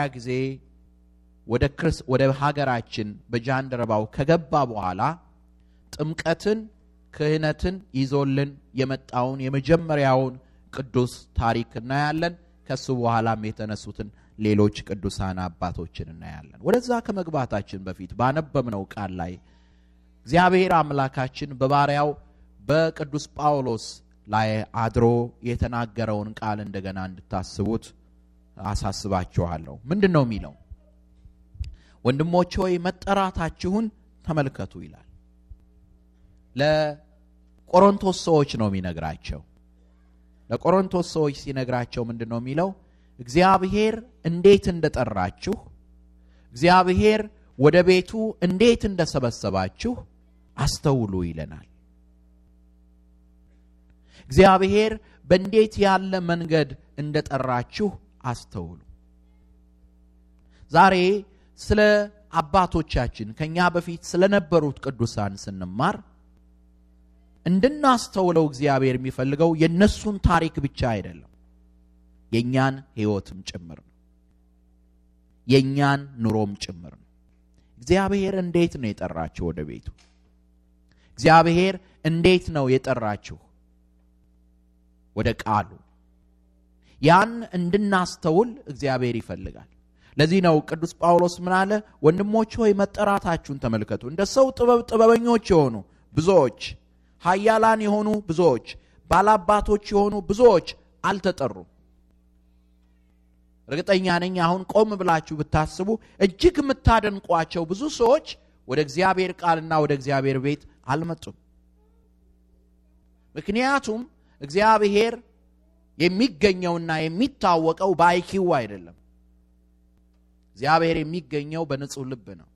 ያ ጊዜ ወደ ክርስቶስ ወደ ሀገራችን በጃንደረባው ከገባ በኋላ ጥምቀትን ክህነትን ይዞልን የመጣውን የመጀመሪያውን ቅዱስ ታሪክና ያለን ከሱ በኋላም የተነሱትን ሌሎች ቅዱሳን አባቶችንና ያለን ወደዛ ከመግባታችን በፊት ባነበብነው ቃል ላይ እግዚአብሔር አምላካችን በባሪያው በቅዱስ ጳውሎስ ላይ አድሮ የተናገረውን ቃል እንደገና እንድታስቡት አሳስባችኋለሁ። ምንድነው የሚለው? ወንድሞቼ ሆይ መጠራታችሁን ተመልከቱ ይላል። ለቆሮንቶስ ሰዎች ነው የሚነግራቸው። ለቆሮንቶስ ሰዎች ሲነግራቸው ምንድነው የሚለው? እግዚአብሔር እንዴት እንደጠራችሁ፣ እግዚአብሔር ወደ ቤቱ እንዴት እንደሰበሰባችሁ አስተውሉ ይለናል። እግዚአብሔር በእንዴት ያለ መንገድ እንደጠራችሁ አስተውሉ። ዛሬ ስለ አባቶቻችን ከኛ በፊት ስለነበሩት ቅዱሳን ስንማር እንድናስተውለው እግዚአብሔር የሚፈልገው የነሱን ታሪክ ብቻ አይደለም፣ የኛን ሕይወትም ጭምር ነው፣ የኛን ኑሮም ጭምር ነው። እግዚአብሔር እንዴት ነው የጠራችሁ ወደ ቤቱ? እግዚአብሔር እንዴት ነው የጠራችሁ ወደ ቃሉ? ያን እንድናስተውል እግዚአብሔር ይፈልጋል። ለዚህ ነው ቅዱስ ጳውሎስ ምን አለ? ወንድሞች ሆይ መጠራታችሁን ተመልከቱ። እንደ ሰው ጥበበኞች የሆኑ ብዙዎች፣ ኃያላን የሆኑ ብዙዎች፣ ባላባቶች የሆኑ ብዙዎች አልተጠሩም። እርግጠኛ ነኝ አሁን ቆም ብላችሁ ብታስቡ እጅግ የምታደንቋቸው ብዙ ሰዎች ወደ እግዚአብሔር ቃልና ወደ እግዚአብሔር ቤት አልመጡም። ምክንያቱም እግዚአብሔር የሚገኘውና የሚታወቀው በአይኪው አይደለም። እግዚአብሔር የሚገኘው በንጹህ ልብ ነው።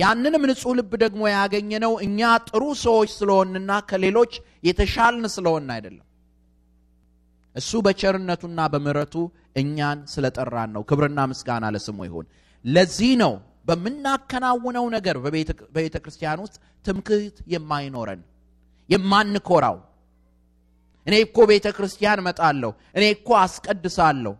ያንንም ንጹህ ልብ ደግሞ ያገኘነው እኛ ጥሩ ሰዎች ስለሆንና ከሌሎች የተሻልን ስለሆን አይደለም። እሱ በቸርነቱና በምህረቱ እኛን ስለጠራን ነው። ክብርና ምስጋና ለስሙ ይሁን። ለዚህ ነው በመናከናውነው ነገር በቤተክርስቲያን ውስጥ ትምክህት የማይኖረን የማንኮራው። እኔ እኮ ቤተክርስቲያን መጣለሁ፣ እኔ እኮ አስቀድሳለሁ፣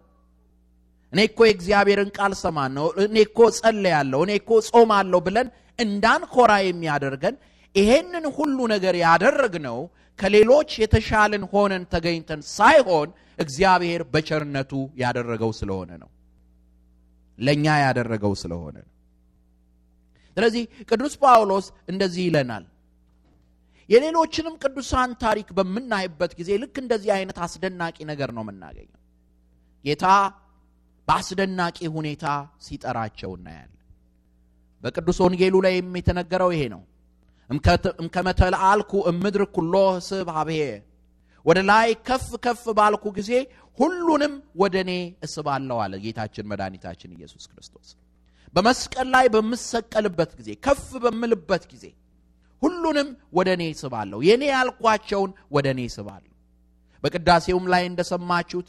እኔ እኮ የእግዚአብሔርን ቃል ሰማነው፣ እኔ እኮ ጸልያለሁ፣ እኔ እኮ ጾማለሁ ብለን እንዳንኮራ የሚያደርገን ይሄንን ሁሉ ነገር ያደረግነው ከሌሎች የተሻልን ሆነን ተገኝተን ሳይሆን እግዚአብሔር በቸርነቱ ያደረገው ስለሆነ ነው፣ ለኛ ያደረገው ስለሆነ ነው። ስለዚህ ቅዱስ ጳውሎስ እንደዚህ ይለናል። የሌሎችንም ቅዱሳን ታሪክ በምናይበት ጊዜ ልክ እንደዚህ አይነት አስደናቂ ነገር ነው የምናገኘው። ጌታ በአስደናቂ ሁኔታ ሲጠራቸው እናያለን። በቅዱስ ወንጌሉ ላይ የተነገረው ይሄ ነው። እምከመተልአልኩ እምድር ኩሎ ህስብ ሀብሄ፣ ወደ ላይ ከፍ ከፍ ባልኩ ጊዜ ሁሉንም ወደ እኔ እስባለሁ አለ ጌታችን መድኃኒታችን ኢየሱስ ክርስቶስ። በመስቀል ላይ በምሰቀልበት ጊዜ፣ ከፍ በምልበት ጊዜ ሁሉንም ወደ እኔ እስባለሁ፣ የኔ ያልኳቸውን ወደ እኔ እስባለሁ። በቅዳሴውም ላይ እንደሰማችሁት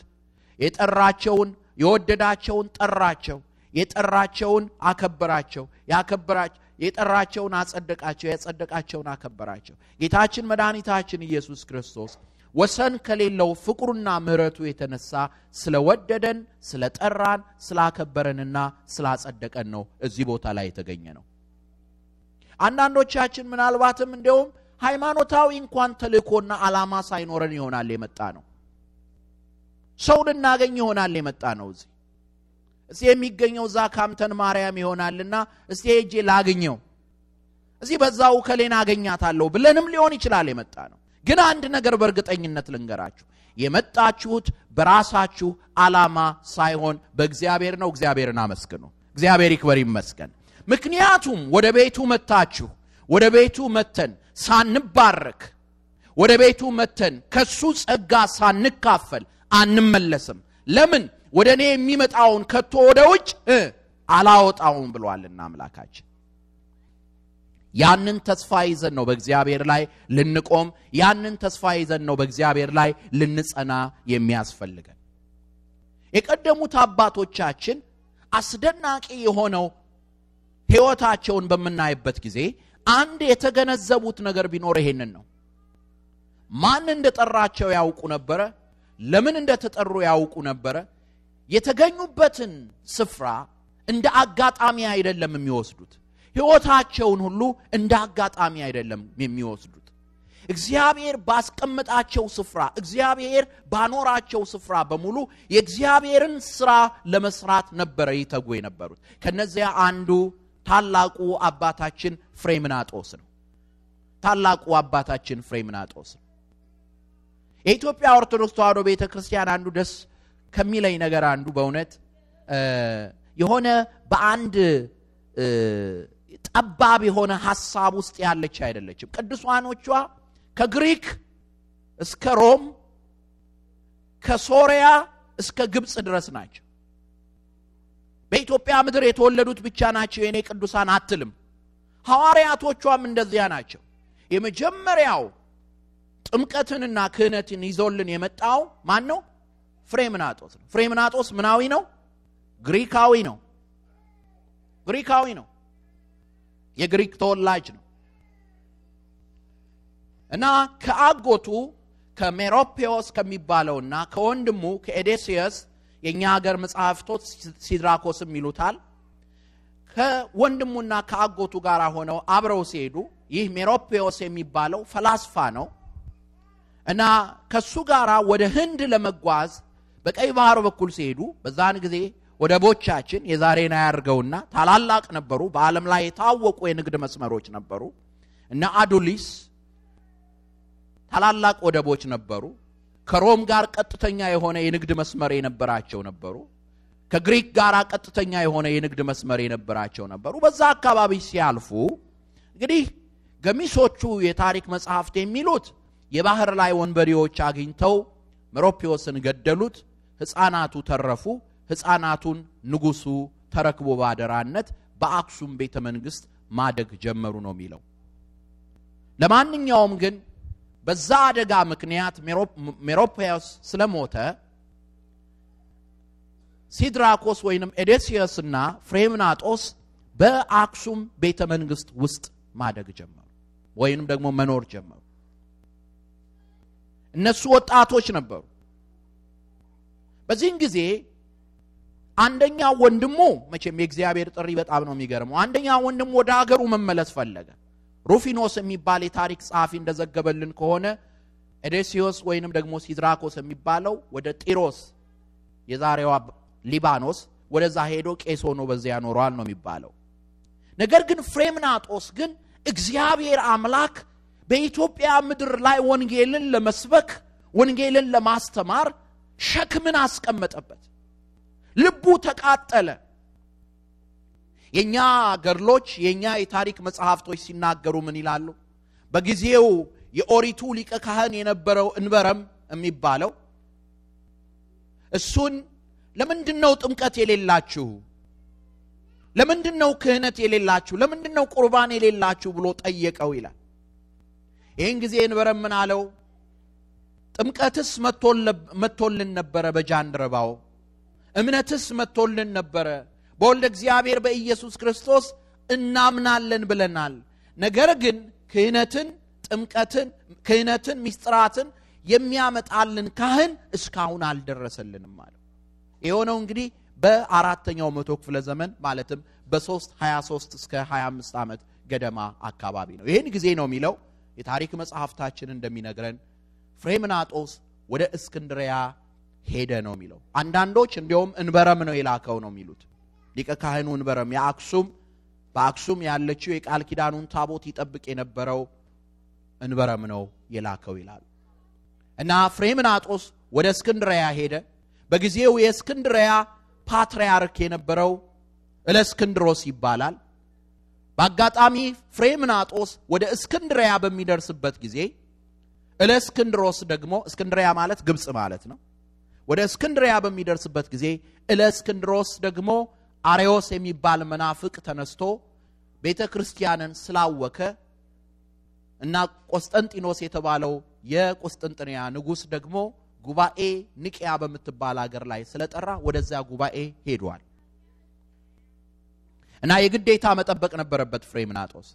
የጠራቸውን የወደዳቸውን ጠራቸው፣ የጠራቸውን አከበራቸው፣ ያከበራቸው የጠራቸውን አጸደቃቸው፣ ያጸደቃቸውን አከበራቸው። ጌታችን መድኃኒታችን ኢየሱስ ክርስቶስ ወሰን ከሌለው ፍቅሩና ምህረቱ የተነሳ ስለወደደን፣ ስለጠራን፣ ስላከበረንና ስላጸደቀን ነው እዚህ ቦታ ላይ የተገኘ ነው። አንዳንዶቻችን ምናልባትም እንደውም ሃይማኖታዊ እንኳን ተልእኮና ዓላማ ሳይኖረን ይሆናል የመጣ ነው። ሰው ልናገኝ ይሆናል የመጣ ነው። እዚህ እስቲ የሚገኘው እዛ ካምተን ማርያም ይሆናልና እስቲ ሄጄ ላገኘው፣ እዚህ በዛው ከሌና አገኛታለሁ ብለንም ሊሆን ይችላል የመጣ ነው። ግን አንድ ነገር በእርግጠኝነት ልንገራችሁ፣ የመጣችሁት በራሳችሁ ዓላማ ሳይሆን በእግዚአብሔር ነው። እግዚአብሔርን አመስግኑ። እግዚአብሔር ይክበር ይመስገን። ምክንያቱም ወደ ቤቱ መጣችሁ። ወደ ቤቱ መተን ሳንባረክ፣ ወደ ቤቱ መተን ከሱ ጸጋ ሳንካፈል አንመለስም። ለምን? ወደ እኔ የሚመጣውን ከቶ ወደ ውጭ አላወጣውም ብሏልና አምላካችን። ያንን ተስፋ ይዘን ነው በእግዚአብሔር ላይ ልንቆም፣ ያንን ተስፋ ይዘን ነው በእግዚአብሔር ላይ ልንጸና የሚያስፈልገን። የቀደሙት አባቶቻችን አስደናቂ የሆነው ሕይወታቸውን በመናይበት ጊዜ አንድ የተገነዘቡት ነገር ቢኖር ይሄንን ነው። ማን እንደጠራቸው ያውቁ ነበር፣ ለምን እንደተጠሩ ያውቁ ነበር። የተገኙበትን ስፍራ እንደ አጋጣሚ አይደለም የሚወስዱት። ህይወታቸውን ሁሉ እንደ አጋጣሚ አይደለም የሚወስዱት። እግዚአብሔር ባስቀመጣቸው ስፍራ፣ እግዚአብሔር ባኖራቸው ስፍራ በሙሉ የእግዚአብሔርን ስራ ለመስራት ነበር ይተጉ የነበሩት። ከነዚያ አንዱ ታላቁ አባታችን ፍሬምናጦስ ነው። ታላቁ አባታችን ፍሬምናጦስ የኢትዮጵያ ኦርቶዶክስ ተዋሕዶ ቤተክርስቲያን አንዱ ደስ ከሚለኝ ነገር አንዱ በእውነት የሆነ በአንድ ጠባብ የሆነ ሐሳብ ውስጥ ያለች አይደለችም። ቅዱሳኖቿ ከግሪክ እስከ ሮም፣ ከሶሪያ እስከ ግብጽ ድረስ ናቸው። በኢትዮጵያ ምድር የተወለዱት ብቻ ናቸው የኔ ቅዱሳን አትልም። ሐዋርያቶቿም እንደዚያ ናቸው። የመጀመሪያው ጥምቀትንና ክህነትን ይዞልን የመጣው ማን ነው? ፍሬምናጦስ ነው። ፍሬምናጦስ ምናዊ ነው? ግሪካዊ ነው። ግሪካዊ ነው። የግሪክ ተወላጅ ነው። እና ከአጎቱ ከሜሮፒዮስ ከሚባለውና ከወንድሙ ከኤዴሲያስ የኛ ሀገር መጻሕፍቶች ሲድራኮስም ይሉታል ከወንድሙና ከአጎቱ ጋር ሆነው አብረው ሲሄዱ ይህ ሜሮፒዮስ የሚባለው ፈላስፋ ነው እና ከሱ ጋራ ወደ ህንድ ለመጓዝ በቀይ ባህር በኩል ሲሄዱ በዛን ጊዜ ወደቦቻችን የዛሬና ያርገውና ታላላቅ ነበሩ። በዓለም ላይ የታወቁ የንግድ መስመሮች ነበሩ እና አዱሊስ ታላላቅ ወደቦች ነበሩ። ከሮም ጋር ቀጥተኛ የሆነ የንግድ መስመር የነበራቸው ነበሩ። ከግሪክ ጋር ቀጥተኛ የሆነ የንግድ መስመር የነበራቸው ነበሩ። በዛ አካባቢ ሲያልፉ እንግዲህ ገሚሶቹ የታሪክ መጻሕፍት የሚሉት የባህር ላይ ወንበዴዎች አግኝተው ሜሮፒዮስን ገደሉት። ህፃናቱ ተረፉ። ህፃናቱን ንጉሱ ተረክቦ ባደራነት በአክሱም ቤተ መንግስት ማደግ ጀመሩ ነው የሚለው። ለማንኛውም ግን በዛ አደጋ ምክንያት ሜሮፒዮስ ስለሞተ ሲድራኮስ ወይንም ኤዴሲያስና ፍሬምናጦስ በአክሱም ቤተ መንግስት ውስጥ ማደግ ጀመሩ ወይንም ደግሞ መኖር ጀመሩ። እነሱ ወጣቶች ነበሩ። በዚህን ጊዜ አንደኛው ወንድሙ መቼም የእግዚአብሔር ጥሪ በጣም ነው የሚገርመው። አንደኛው ወንድሙ ወደ ሀገሩ መመለስ ፈለገ። ሩፊኖስ የሚባል የታሪክ ጻፊ እንደዘገበልን ከሆነ ኤዴሲያስ ወይንም ደግሞ ሲድራኮስ የሚባለው ወደ ጢሮስ የዛሬዋ ሊባኖስ ወደዛ ሄዶ ቄስ ሆኖ በዚያ ኖሯል ነው የሚባለው። ነገር ግን ፍሬምናጦስ ግን እግዚአብሔር አምላክ በኢትዮጵያ ምድር ላይ ወንጌልን ለመስበክ ወንጌልን ለማስተማር ሸክምን አስቀመጠበት። ልቡ ተቃጠለ። የኛ ገድሎች የኛ የታሪክ መጻሕፍቶች ሲናገሩ ምን ይላሉ? በጊዜው የኦሪቱ ሊቀ ካህን የነበረው እንበረም የሚባለው እሱን ለምንድነው ጥምቀት የሌላችሁ? ለምንድነው ክህነት የሌላችሁ? ለምንድነው ቁርባን የሌላችሁ ብሎ ጠየቀው ይላል። ይሄን ጊዜ እንበረም ምን አለው? ጥምቀትስ መጥቶልን ነበረ በጃንደረባው፣ እምነትስ መጥቶልን ነበረ፣ በወልደ እግዚአብሔር በኢየሱስ ክርስቶስ እናምናለን ብለናል። ነገር ግን ክህነትን፣ ጥምቀትን፣ ክህነትን ምስጢራትን የሚያመጣልን ካህን እስካሁን አልደረሰልንም ማለት የሆነው እንግዲህ በአራተኛው መቶ ክፍለ ዘመን ማለትም በ323 እስከ 25 ዓመት ገደማ አካባቢ ነው። ይሄን ጊዜ ነው የሚለው የታሪክ መጽሐፍታችን እንደሚነግረን ፍሬምናጦስ ወደ እስክንድሪያ ሄደ ነው የሚለው። አንዳንዶች እንደውም እንበረም ነው የላከው ነው የሚሉት። ሊቀ ካህኑ እንበረም የአክሱም በአክሱም ያለችው የቃል ኪዳኑን ታቦት ይጠብቅ የነበረው እንበረም ነው የላከው ይላል። እና ፍሬምናጦስ ወደ እስክንድሪያ ሄደ። በጊዜው የእስክንድሪያ ፓትርያርክ የነበረው እለእስክንድሮስ ይባላል። በአጋጣሚ ፍሬምናጦስ ወደ እስክንድሪያ በሚደርስበት ጊዜ እለእስክንድሮስ ደግሞ እስክንድሪያ ማለት ግብጽ ማለት ነው። ወደ እስክንድሪያ በሚደርስበት ጊዜ እለእስክንድሮስ ደግሞ አርዮስ የሚባል መናፍቅ ተነስቶ ቤተክርስቲያንን ስላወከ እና ቆስጠንጢኖስ የተባለው የቆስጠንጥንያ ንጉስ ደግሞ ጉባኤ ንቅያ በመትባል ሀገር ላይ ስለጠራ ወደዛ ጉባኤ ሄዷል። እና የግዴታ መጠበቅ ነበረበት ፍሬምናጦስ።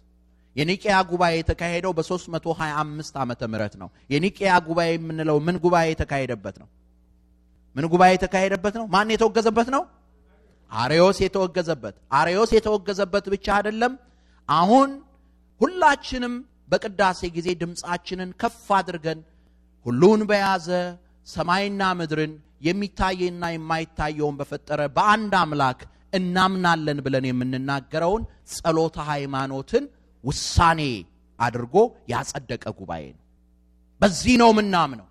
የኒቅያ ጉባኤ ተካሄደው በ325 ዓመተ ምህረት ነው። የኒቅያ ጉባኤ የምንለው ምን ጉባኤ ተካሄደበት ነው? ምን ጉባኤ ተካሄደበት ነው? ማን የተወገዘበት ነው? አሪዮስ የተወገዘበት። አሪዮስ የተወገዘበት ብቻ አይደለም። አሁን ሁላችንም በቅዳሴ ጊዜ ድምጻችንን ከፍ አድርገን ሁሉን በያዘ ሰማይና ምድርን የሚታየና የማይታየውን በፈጠረ በአንድ አምላክ እናምናለን ብለን የምንናገረውን ጸሎተ ሃይማኖትን ውሳኔ አድርጎ ያጸደቀ ጉባኤ ነው። በዚህ ነው ምናምነው።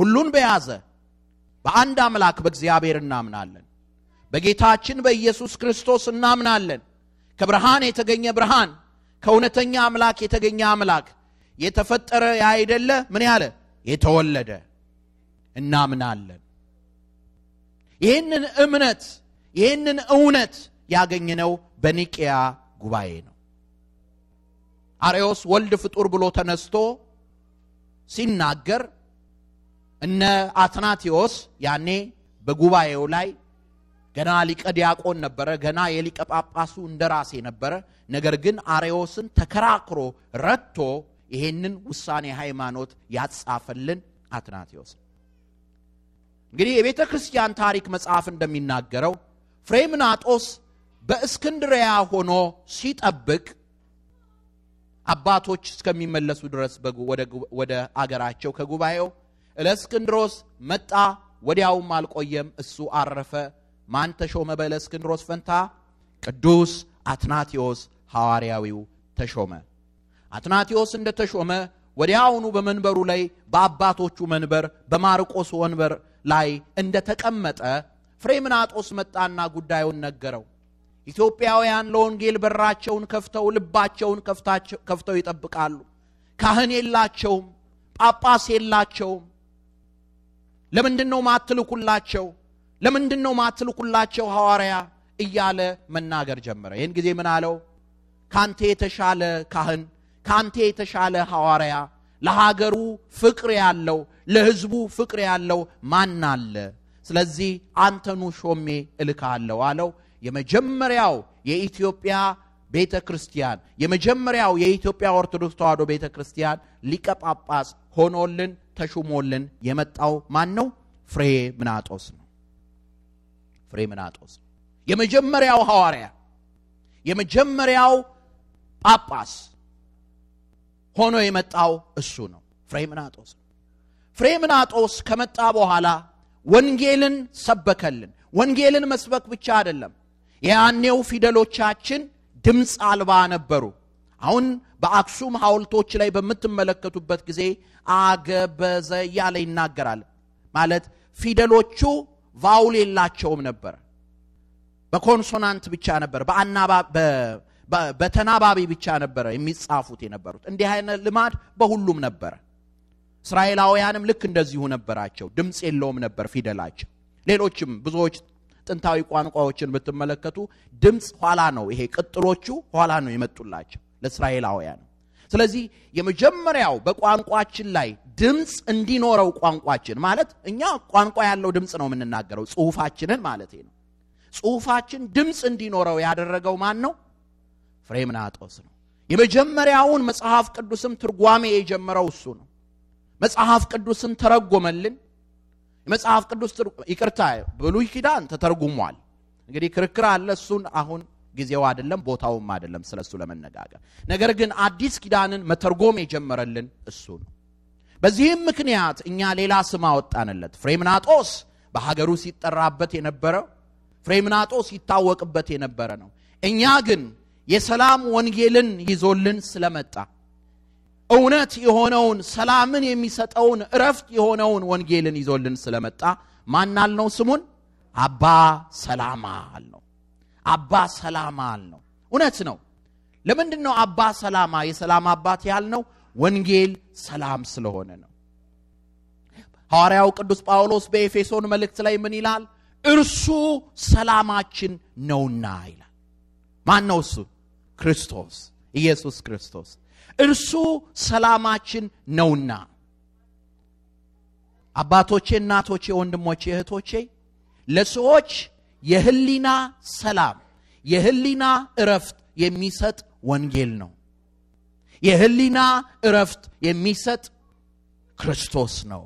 ሁሉን በያዘ በአንድ አምላክ በእግዚአብሔር እናምናለን። በጌታችን በኢየሱስ ክርስቶስ እናምናለን። ከብርሃን የተገኘ ብርሃን፣ ከእውነተኛ አምላክ የተገኘ አምላክ፣ የተፈጠረ ያይደለ ምን ያለ የተወለደ እናምናለን። ይሄንን እምነት ይሄንን እውነት ያገኘነው በኒቄያ ጉባኤ ነው። አሪዮስ ወልድ ፍጡር ብሎ ተነስቶ ሲናገር እነ አትናቲዮስ ያኔ በጉባኤው ላይ ገና ሊቀ ዲያቆን ነበር፣ ገና የሊቀ ጳጳሱ እንደራሴ ነበር። ነገር ግን አሪዮስን ተከራክሮ ረቶ ይሄንን ውሳኔ ሃይማኖት ያጻፈልን አትናቲዮስ። እንግዲህ የቤተ ክርስቲያን ታሪክ መጽሐፍ እንደሚናገረው ፍሬምናጦስ በእስክንድርያ ሆኖ ሲጠብቅ አባቶች እስከሚመለሱ ድረስ ወደ አገራቸው ከጉባኤው ለእስክንድሮስ መጣ። ወዲያውም አልቆየም እሱ አረፈ። ማን ተሾመ በለእስክንድሮስ ፈንታ? ቅዱስ አትናቲዮስ ሐዋርያዊው ተሾመ። አትናቲዮስ እንደተሾመ ወዲያውኑ በመንበሩ ላይ በአባቶቹ መንበር በማርቆስ ወንበር ላይ እንደተቀመጠ ፍሬምናጦስ መጣና ጉዳዩን ነገረው። ኢትዮጵያውያን ለወንጌል በራቸውን ከፍተው ልባቸውን ከፍተው ይጠብቃሉ። ካህን የላቸውም፣ ጳጳስ የላቸውም። ለምንድነው ማትልኩላቸው? ለምንድነው ማትልኩላቸው ሐዋርያ እያለ መናገር ጀመረ። ይሄን ጊዜ ምን አለው? ካንተ የተሻለ ካህን፣ ካንተ የተሻለ ሐዋርያ፣ ለሀገሩ ፍቅር ያለው ለሕዝቡ ፍቅር ያለው ማን አለ? ስለዚህ አንተኑ ሾሜ እልካለሁ አለው። የመጀመሪያው የኢትዮጵያ ቤተክርስቲያን የመጀመሪያው የኢትዮጵያ ኦርቶዶክስ ተዋሕዶ ቤተክርስቲያን ሊቀ ጳጳስ ሆኖልን ተሹሞልን የመጣው ማን ነው? ፍሬምናጦስ ነው። ፍሬምናጦስ የመጀመሪያው ሐዋርያ የመጀመሪያው ጳጳስ ሆኖ የመጣው እሱ ነው፣ ፍሬምናጦስ። ፍሬምናጦስ ከመጣ በኋላ ወንጌልን ሰበከልን። ወንጌልን መስበክ ብቻ አይደለም። ያኔው ፊደሎቻችን ድምጽ አልባ ነበሩ። አሁን በአክሱም ሐውልቶች ላይ በመተመለከቱበት ጊዜ አገበዘ ያለ ይናገራል። ማለት ፊደሎቹ ቫውል የላቸውም ነበር። በኮንሶናንት ብቻ ነበር፣ በተናባቢ ብቻ ነበር የሚጻፉት የነበሩት። እንዲህ አይነት ልማድ በሁሉም ነበር። እስራኤላውያንም ልክ እንደዚሁ ነበራቸው። ድምጽ የለውም ነበር ፊደላቸው። ሌሎችም ብዙዎች ጥንታዊ ቋንቋዎችን በተመለከቱ ድምጽ ኋላ ነው፣ ይሄ ቅጥሎቹ ኋላ ነው የመጡላቸው ለእስራኤላውያን። ስለዚህ የመጀመሪያው በቋንቋችን ላይ ድምጽ እንዲኖረው ቋንቋችን ማለት እኛ ቋንቋ ያለው ድምጽ ነው የምንናገረው፣ ጽሁፋችንን ማለት ነው። ጽሁፋችን ድምጽ እንዲኖረው ያደረገው ማን ነው? ፍሬምናጦስ ነው። የመጀመሪያውን መጽሐፍ ቅዱስም ትርጓሜ የጀመረው እሱ ነው። መጽሐፍ ቅዱስን ተረጎመልን። መጽሐፍ ቅዱስ ይቅርታ ብሉይ ኪዳን ተተርጉሟል። እንግዲህ ክርክር አለ፣ እሱን አሁን ጊዜው አይደለም ቦታውም አይደለም ስለሱ ለመነጋገር። ነገር ግን አዲስ ኪዳንን መተርጎም የጀመረልን እሱ ነው። በዚህም ምክንያት እኛ ሌላ ስም አወጣንለት። ፍሬምናጦስ በሀገሩ ሲጠራበት የነበረው ፍሬምናጦስ ይታወቅበት የነበረ ነው። እኛ ግን የሰላም ወንጌልን ይዞልን ስለመጣ እውነት የሆነውን ሰላምን የሚሰጠውን እረፍት የሆነውን ወንጌልን ይዞልን ስለመጣ ማናል ነው ስሙን? አባ ሰላማ አልነው። አባ ሰላማ አልነው። እውነት ነው። ለምንድነው አባ ሰላማ የሰላም አባት ያልነው? ወንጌል ሰላም ስለሆነ ነው። ሐዋርያው ቅዱስ ጳውሎስ በኤፌሶን መልእክት ላይ ምን ይላል? እርሱ ሰላማችን ነውና ይላል። ማን ነው እሱ? ክርስቶስ፣ ኢየሱስ ክርስቶስ። እርሱ ሰላማችን ነውና። አባቶቼ፣ እናቶቼ፣ ወንድሞቼ፣ እህቶቼ፣ ለሰዎች የህሊና ሰላም የህሊና እረፍት የሚሰጥ ወንጌል ነው። የህሊና እረፍት የሚሰጥ ክርስቶስ ነው።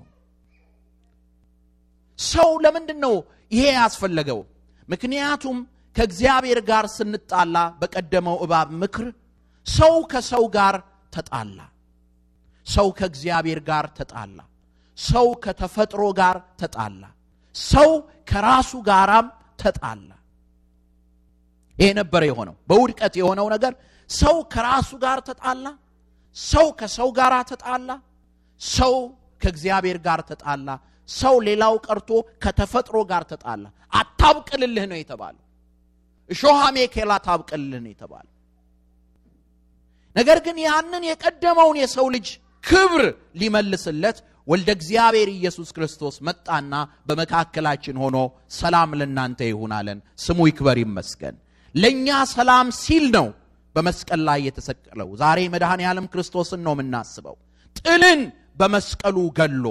ሰው ለምንድን ነው ይሄ ያስፈልገው? ምክንያቱም ከእግዚአብሔር ጋር ስንጣላ በቀደመው እባብ ምክር ሰው ከሰው ጋር ተጣላ። ሰው ከእግዚአብሔር ጋር ተጣላ። ሰው ከተፈጥሮ ጋር ተጣላ። ሰው ከራሱ ጋርም ተጣላ። ይሄ ነበር የሆነው። በውድቀት የሆነው ነገር ሰው ከራሱ ጋር ተጣላ። ሰው ከሰው ጋር ተጣላ። ሰው ከእግዚአብሔር ጋር ተጣላ። ሰው ሌላው ቀርቶ ከተፈጥሮ ጋር ተጣላ። አጣብቅልልህ ነው የተባለው። እሾሃሜ ከላ አጣብቅልልህ ነው የተባለው። ነገር ግን ያንን የቀደመውን የሰው ልጅ ክብር ሊመልስለት ወልደ እግዚአብሔር ኢየሱስ ክርስቶስ መጣና በመካከላችን ሆኖ ሰላም ለናንተ ይሁን አለን። ስሙ ይክበር ይመስገን። ለኛ ሰላም ሲል ነው በመስቀል ላይ የተሰቀለው። ዛሬ መድኃኔዓለም ክርስቶስን ነው የምናስበው። ጥልን በመስቀሉ ገሎ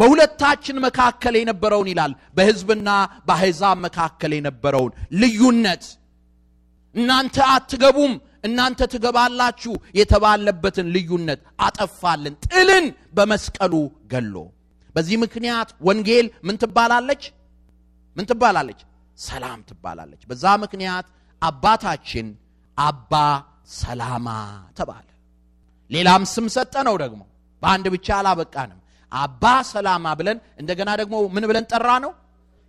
በሁለታችን መካከል የነበረውን ይላል በሕዝብና በአሕዛብ መካከል የነበረውን ልዩነት እናንተ አትገቡም እናንተ ትገባላችሁ የተባለበትን ልዩነት አጠፋልን። ጥልን በመስቀሉ ገሎ። በዚህ ምክንያት ወንጌል ምን ትባላለች? ሰላም ትባላለች። በዛ ምክንያት አባታችን አባ ሰላማ ተባለ። ሌላም ስም ሰጠነው ደግሞ። በአንድ ብቻ አላበቃንም። አባ ሰላማ ብለን እንደገና ደግሞ ምን ብለን ጠራ ነው?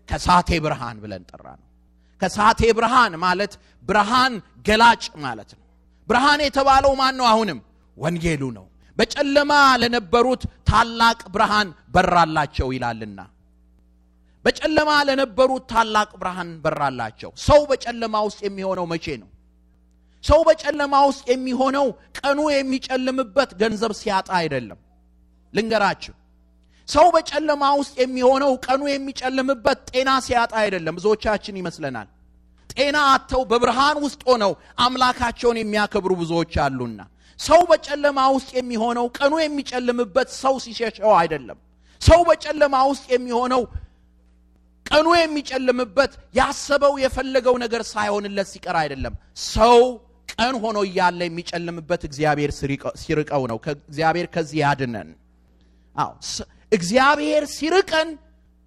ከሳቴ ብርሃን ብለን ጠራ ነው። ከሳቴ ብርሃን ማለት ብርሃን ገላጭ ማለት ነው። ብርሃን የተባለው ማን ነው? አሁንም ወንጌሉ ነው። በጨለማ ለነበሩት ታላቅ ብርሃን በራላቸው ይላልና። በጨለማ ለነበሩት ታላቅ ብርሃን በራላቸው። ሰው በጨለማ ውስጥ የሚሆነው መቼ ነው? ሰው በጨለማ ውስጥ የሚሆነው ቀኑ የሚጨልምበት ገንዘብ ሲያጣ አይደለም። ልንገራችሁ፣ ሰው በጨለማ ውስጥ የሚሆነው ቀኑ የሚጨልምበት ጤና ሲያጣ አይደለም። ብዙዎቻችን ይመስለናል ጤና አጥተው በብርሃን ውስጥ ሆነው አምላካቸውን የሚያከብሩ ብዙዎች አሉና። ሰው በጨለማ ውስጥ የሚሆነው ቀኑ የሚጨልምበት ሰው ሲሸሸው አይደለም። ሰው በጨለማ ውስጥ የሚሆነው ቀኑ የሚጨልምበት ያሰበው የፈለገው ነገር ሳይሆንለት ሲቀር አይደለም። ሰው ቀን ሆኖ ያለ የሚጨልምበት እግዚአብሔር ሲርቀው ነው። ከእግዚአብሔር ከዚህ ያድነን። አዎ እግዚአብሔር ሲርቀን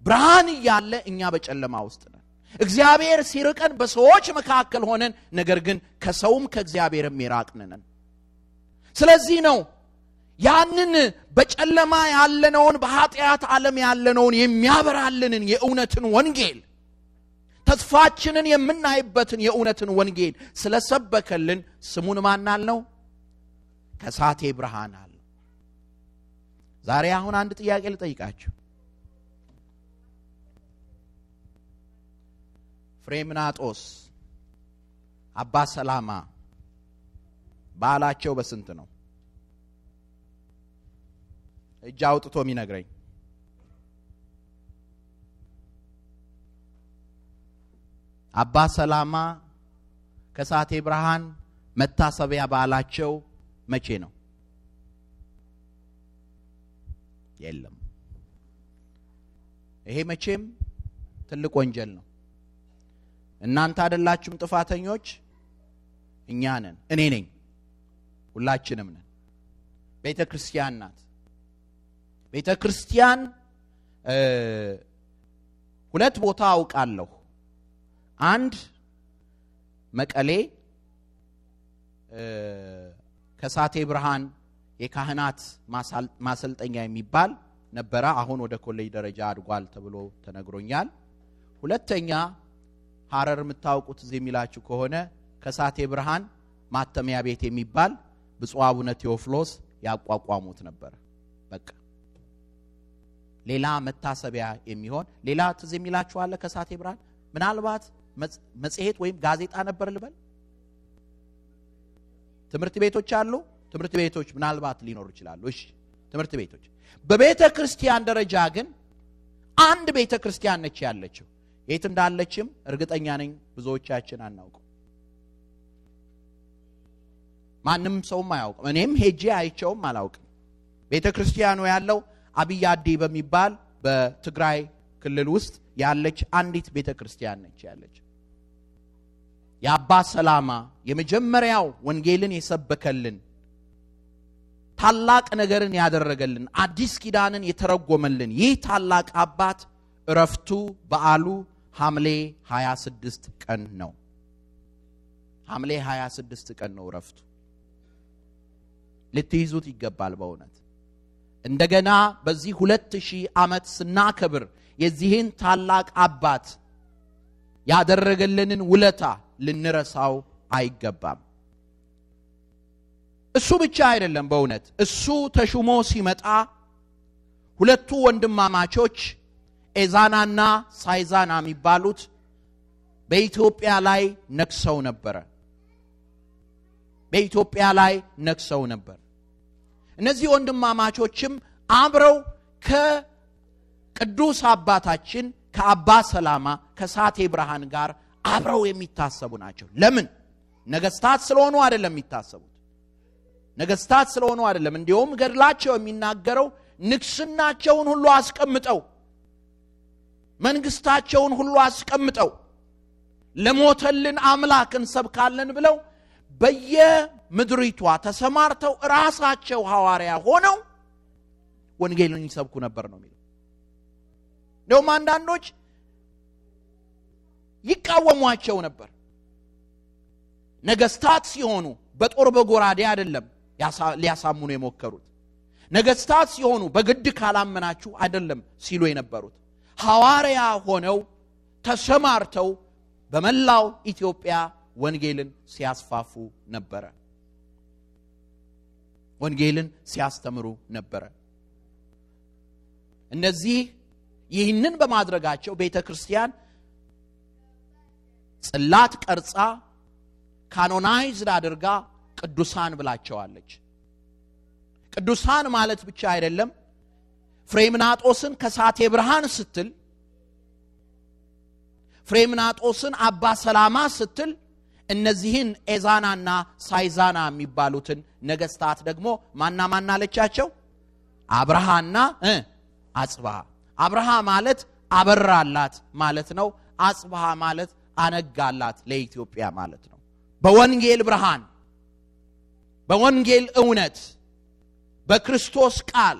ብርሃን ያለ እኛ በጨለማ ውስጥ ነን። እግዚአብሔር ሲርቀን በሰዎች መካከል ሆነን ነገር ግን ከሰውም ከእግዚአብሔርም ይራቅነን። ስለዚህ ነው ያንን በጨለማ ያለነውን በኃጢያት ዓለም ያለነውን የሚያበራልንን የእውነትን ወንጌል ተስፋችንን የምናይበትን የእውነትን ወንጌል ስለሰበከልን ስሙን ማናል ነው? ከሳቴ ብርሃን አለ። ዛሬ አሁን አንድ ጥያቄ ልጠይቃችሁ። ፍሬምናጦስ አባ ሰላማ ባላቸው በስንት ነው? እጅ አውጥቶ የሚነግረኝ አባ ሰላማ ከሳቴ ብርሃን መታሰቢያ ባላቸው መቼ ነው? የለም። ይሄ መቼም ትልቅ ወንጀል ነው። እናንተ አይደላችሁም ጥፋተኞች፣ እኛ ነን። እኔ ነኝ፣ ሁላችንም ነን። ቤተክርስቲያን ናት። ቤተክርስቲያን ሁለት ቦታ አውቃለሁ። አንድ መቀሌ ከሳቴ ብርሃን የካህናት ማሰልጠኛ የሚባል ነበረ። አሁን ወደ ኮሌጅ ደረጃ አድጓል ተብሎ ተነግሮኛል። ሁለተኛ ሐረር የምታውቁት እዚህ ሚላችሁ ከሆነ ከሳቴ ብርሃን ማተሚያ ቤት የሚባል ብፁዕ አቡነ ቴዎፍሎስ ያቋቋሙት ነበር። በቃ ሌላ መታሰቢያ የሚሆን ሌላ ትዝ የሚላችሁ አለ? ከሳቴ ብርሃን ምናልባት መጽሔት ወይም ጋዜጣ ነበር ልበል? ትምህርት ቤቶች አሉ። ትምህርት ቤቶች ምናልባት ሊኖሩ ይችላሉ። እሺ ትምህርት ቤቶች። በቤተክርስቲያን ደረጃ ግን አንድ ቤተክርስቲያን ነች ያለችው። የት እንዳለችም እርግጠኛ ነኝ ብዙዎቻችን አናውቅም። ማንም ሰው ማያውቅም። እኔም ሄጄ አይቼውም አላውቅም። ቤተክርስቲያኑ ያለው አብይ አዲ በሚባል በትግራይ ክልል ውስጥ ያለች አንዲት ቤተክርስቲያን ነች ያለች። የአባ ሰላማ የመጀመሪያው ወንጌልን የሰበከልን ታላቅ ነገርን ያደረገልን አዲስ ኪዳንን የተረጎመልን ይህ ታላቅ አባት እረፍቱ በዓሉ ሐምሌ 26 ቀን ነው። ሐምሌ 26 ቀን ነው እረፍቱ። ለትይዙት ይገባል በእውነት። እንደገና በዚህ 2000 ዓመት ስናከብር የዚህን ታላቅ አባት ያደረገልንን ውለታ ልንረሳው አይገባም። እሱ ብቻ አይደለም በእውነት እሱ ተሹሞ ሲመጣ ሁለቱ ወንድማማቾች ኤዛናና ሳይዛና የሚባሉት በኢትዮጵያ ላይ ነክሰው ነበር። በኢትዮጵያ ላይ ነክሰው ነበር። እነዚህ ወንድማማቾችም አብረው ከቅዱስ አባታችን ከአባ ሰላማ ከሳቴ ብርሃን ጋር አብረው የሚታሰቡ ናቸው። ለምን? ነገስታት ስለሆኑ አይደለም የሚታሰቡት። ነገስታት ስለሆኑ አይደለም። እንዲያውም ገድላቸው የሚናገረው ንግስናቸውን ሁሉ አስቀምጠው መንግስታቸውን ሁሉ አስቀምጠው ለሞተልን አምላክ እንሰብካለን ብለው በየምድሪቷ ተሰማርተው ራሳቸው ሐዋርያ ሆነው ወንጌልን ይሰብኩ ነበር ነው የሚለው። ነው ማንዳንዶች ይቃወሟቸው ነበር። ነገስታት ሲሆኑ በጦር በጎራዴ አይደለም ሊያሳምኑ የሞከሩት። ነገስታት ሲሆኑ በግድ ካላመናችሁ አይደለም ሲሉ የነበሩት። ሐዋርያ ሆነው ተሰማርተው በመላው ኢትዮጵያ ወንጌልን ሲያስፋፉ ነበር። ወንጌልን ሲያስተምሩ ነበር። እነዚህ ይህንን በማድረጋቸው ቤተክርስቲያን ጽላት ቀርጻ ካኖናይዝድ አድርጋ ቅዱሳን ብላቸዋለች። ቅዱሳን ማለት ብቻ አይደለም ፍሬምናጦስን ከሳቴ ብርሃን ስትል ፍሬምናጦስን አባ ሰላማ ስትል እነዚህን ኤዛናና ሳይዛና የሚባሉትን ነገስታት ደግሞ ማና አለቻቸው? አብርሃና አጽብሃ። አብርሃ ማለት አበራላት ማለት ነው። አጽብሃ ማለት አነጋላት ለኢትዮጵያ ማለት ነው። በወንጌል ብርሃን በወንጌል እውነት በክርስቶስ ቃል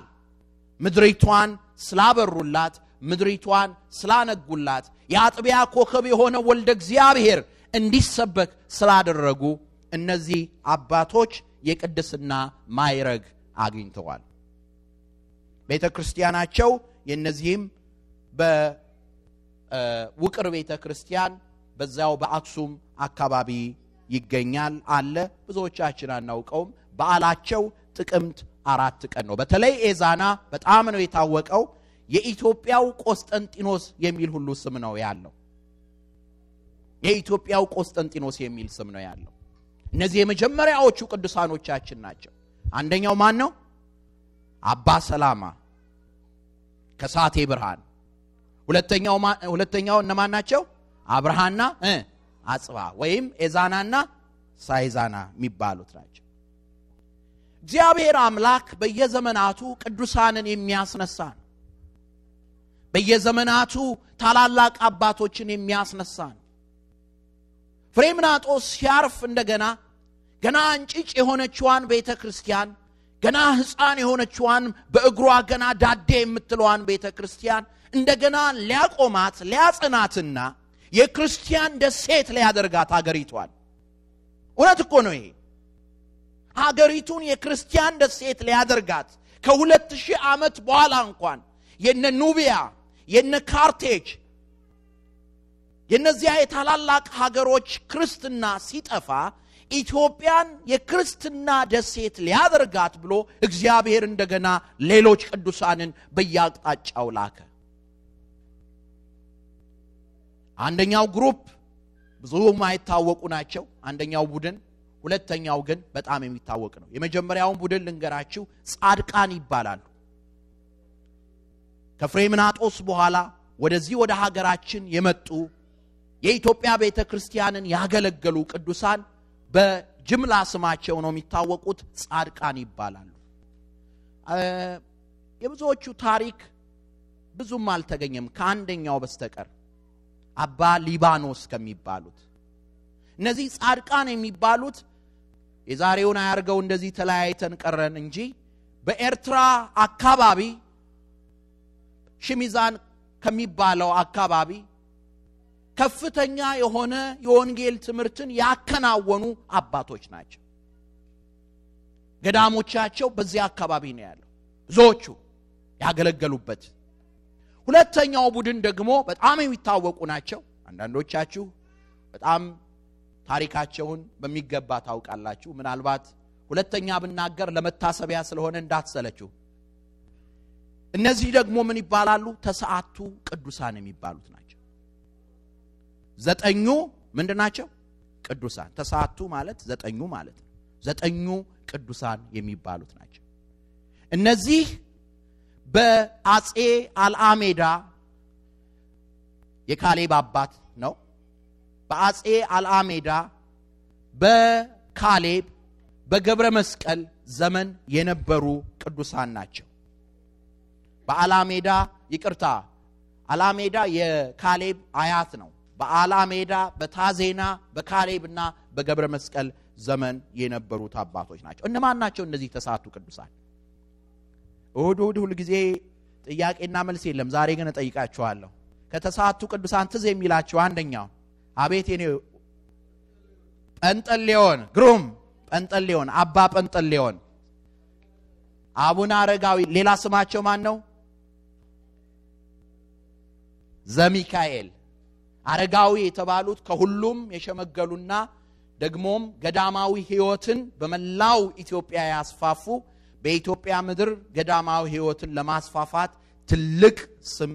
ምድሪቷን ስላበሩላት ምድሪቷን ስላነጉላት ያጥቢያ ኮከብ የሆነ ወልደ እግዚአብሔር እንዲሰበክ ስላደረጉ እነዚህ አባቶች የቅድስና ማይረግ አግኝተዋል። ቤተክርስቲያናቸው የነዚህም በውቅር ቤተክርስቲያን በዛው በአክሱም አካባቢ ይገኛል አለ። ብዙዎቻችን አናውቀውም። በዓላቸው ጥቅምት 4 ቀን ነው። በተለይ ኤዛና በጣም ነው የታወቀው። የኢትዮጵያው ቆስጠንጢኖስ የሚል ሁሉ ስም ነው ያለው። የኢትዮጵያው ቆስጠንጢኖስ የሚል ስም ነው ያለው። እነዚህ የመጀመሪያዎቹ ቅዱሳኖቻችን ናቸው። አንደኛው ማን ነው? አባ ሰላማ ከሳቴ ብርሃን። ሁለተኛው እነማን ናቸው? አብርሃና አጽባ ወይም ኤዛናና ሳይዛና የሚባሉት ናቸው። እግዚአብሔር አምላክ በየዘመናቱ ቅዱሳንን የሚያስነሳ ነው። በየዘመናቱ ታላላቅ አባቶችን የሚያስነሳ ነው። ፍሬምናጦስ ሲያርፍ እንደገና ገና እንጭጭ የሆነችዋን ቤተክርስቲያን ገና ሕፃን የሆነችዋን በእግሯ ገና ዳዴ የምትለዋን ቤተክርስቲያን እንደገና ሊያቆማት ሊያጽናትና የክርስቲያን ደሴት ሊያደርጋት አገሪቷን እውነት እኮ ነው ይሄ አገሪቱን የክርስቲያን ደሴት ሊያደርጋት ከ2000 ዓመት በኋላ እንኳን የነ ኑቢያ የነ ካርቴጅ የነዚያ የታላላቅ ሀገሮች ክርስትና ሲጠፋ ኢትዮጵያን የክርስትና ደሴት ሊያደርጋት ብሎ እግዚአብሔር እንደገና ሌሎች ቅዱሳንን በያቅጣጫው ላከ። አንደኛው ግሩፕ ብዙም አይታወቁ ናቸው። አንደኛው ቡድን ሁለተኛው ግን በጣም የሚታወቅ ነው። የመጀመሪያው ቡድን ልንገራችሁ ጻድቃን ይባላሉ። ከፍሬምናጦስ በኋላ ወደዚህ ወደ ሀገራችን የመጡ የኢትዮጵያ ቤተክርስቲያንን ያገለገሉ ቅዱሳን በጅምላ ስማቸው ነው የሚታወቁት ጻድቃን ይባላሉ። የብዙዎቹ ታሪክ ብዙም አልተገኘም ከአንደኛው በስተቀር አባ ሊባኖስ ከሚባሉት። እነዚህ ጻድቃን የሚባሉት የዛሬውን አያርገው እንደዚህ ተለያይተን ቀረን እንጂ በኤርትራ አካባቢ ሽሚዛን ከሚባለው አካባቢ ከፍተኛ የሆነ የወንጌል ትምርትን ያከናወኑ አባቶች ናቸው። ገዳሞቻቸው በዚያ አካባቢ ነው ያለው ዞቹ ያገለገሉበት። ሁለተኛው ቡድን ደግሞ በጣም የሚታወቁ ናቸው። አንዳንዶቻችሁ በጣም ታሪካቸውን በሚገባ ታውቃላችሁ። ምናልባት ሁለተኛ ብናገር ለመታሰቢያ ስለሆነ እንዳትሰለችሁ። እነዚህ ደግሞ ምን ይባላሉ? ተሰዓቱ ቅዱሳን የሚባሉት ናቸው። ዘጠኙ ምንድናቸው? ቅዱሳን። ተሰዓቱ ማለት ዘጠኙ ማለት ነው። ዘጠኙ ቅዱሳን የሚባሉት ናቸው። እነዚህ በአጼ አልአሜዳ የካሌብ አባት ነው። በአጼ አልአሜዳ በካሌብ በገብረ መስቀል ዘመን የነበሩ ቅዱሳን ናቸው። በአልአሜዳ ይቅርታ አልአሜዳ የካሌብ አያት ነው። በአልአሜዳ በታዜና በካሌብና በገብረ መስቀል ዘመን የነበሩት አባቶች ናቸው። እነማን ናቸው እነዚህ ተሰዓቱ ቅዱሳን? ወዶድ ሁልጊዜ ጥያቄና መልስ የለም። ዛሬ ግን እጠይቃችኋለሁ። ከተሰዓቱ ቅዱሳን ትዝ የሚላችሁ አንደኛው አቤት የኔ ጰንጠሌዎን ግሩም ጰንጠሌዎን አባ ጰንጠሌዎን፣ አቡነ አረጋዊ፣ ሌላ ስማቸው ማን ነው? ዘሚካኤል። አረጋዊ የተባሉት ከሁሉም የሸመገሉና ደግሞም ገዳማዊ ሕይወትን በመላው ኢትዮጵያ ያስፋፉ፣ በኢትዮጵያ ምድር ገዳማዊ ሕይወትን ለማስፋፋት ትልቅ ስም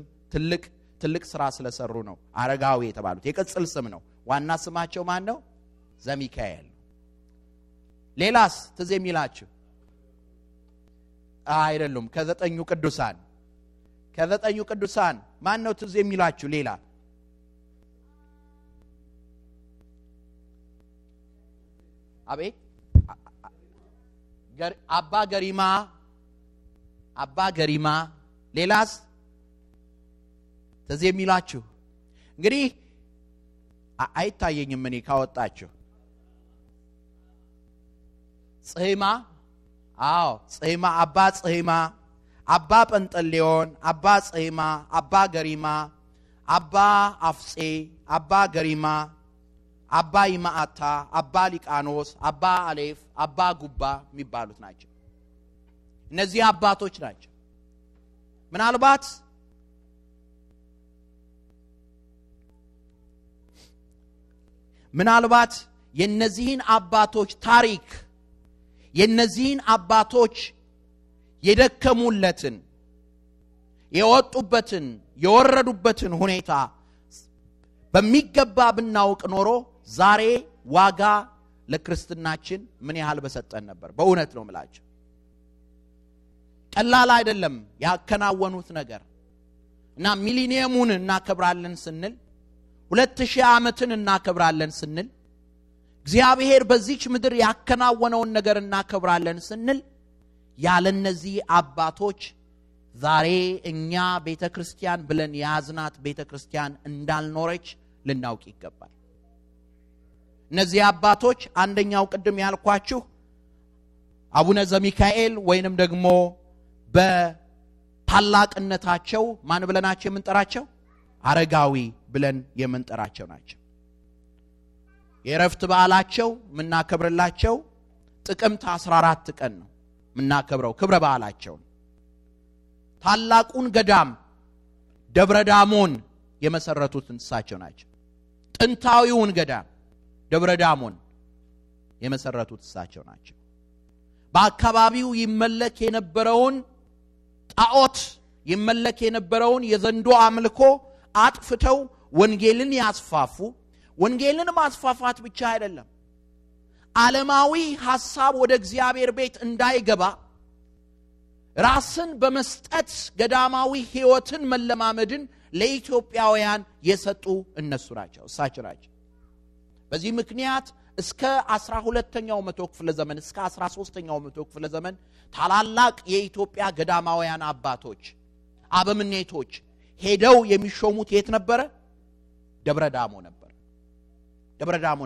ትልቅ ስራ ስለሰሩ ነው አረጋዊ የተባሉት። የቅጽል ስም ነው። ዋና ስማቸው ማን ነው? ዘሚካኤል። ሌላስ ትዝ የሚላችሁ አይደሉም? ከዘጠኙ ቅዱሳን ማን ነው ትዝ የሚላችሁ? ሌላ አባ ገሪማ ሌላስ ተዚህ የሚላችሁ? እንግዲህ አይታየኝም እኔ ካወጣችሁ። ጽሂማ አባ ጽሂማ፣ አባ ጰንጠሌዎን፣ አባ ጽሂማ፣ አባ ገሪማ፣ አባ አፍጼ፣ አባ ገሪማ፣ አባ ይማአታ፣ አባ ሊቃኖስ፣ አባ አሌፍ፣ አባ ጉባ የሚባሉት ናቸው። እነዚህ አባቶች ናቸው። ምናልባት የነዚህን አባቶች ታሪክ የደከሙለትን የወጡበትን የወረዱበትን ሁኔታ በሚገባ ብናውቅ ኖሮ ዛሬ ዋጋ ለክርስትናችን ምን ያህል በሰጠን ነበር። በእውነት ነው ምላችሁ። ቀላል አይደለም ያከናወኑት ነገር። እና ሚሊኒየሙን እናከብራለን ስንል 2000 ዓመትን እናከብራለን ስንል እግዚአብሔር በዚች ምድር ያከናወነውን ነገር እናከብራለን ስንል ያለነዚህ አባቶች ዛሬ እኛ ቤተክርስቲያን ብለን ያዝናት ቤተክርስቲያን እንዳልኖረች ልናውቅ ይገባል። እነዚህ አባቶች አንደኛው ቅድም ያልኳችሁ አቡነ ዘሚካኤል ወይንም ደግሞ በታላቅነታቸው ማን ብለናቸው የምንጠራቸው? አረጋዊ ብለን የምንጠራቸው ናቸው። የረፍት በዓላቸው ምናከብርላቸው ጥቅምት 14 ቀን ነው ምናከብረው ክብረ በዓላቸው። ታላቁን ገዳም ደብረ ዳሞን የመሰረቱት እሳቸው ናቸው። ጥንታዊውን ገዳም ደብረ ዳሞን የመሰረቱት እሳቸው ናቸው። በአካባቢው ይመለክ የነበረውን ጣዖት የዘንዶ አምልኮ አጥፍተው ወንጌልን ያስፋፉ። ወንጌልን ማስፋፋት ብቻ አይደለም፣ ዓለማዊ ሐሳብ ወደ እግዚአብሔር ቤት እንዳይገባ ራስን በመስጠት ገዳማዊ ሕይወትን መለማመድን ለኢትዮጵያውያን የሰጡ እነሱ ናቸው እሳቸው ናቸው። በዚህ ምክንያት እስከ 12ኛው መቶ ክፍለ ዘመን እስከ 13ኛው መቶ ክፍለ ዘመን ታላላቅ የኢትዮጵያ ገዳማውያን አባቶች አበምኔቶች ሄደው የሚሾሙት የት ነበረ? ደብረዳሞ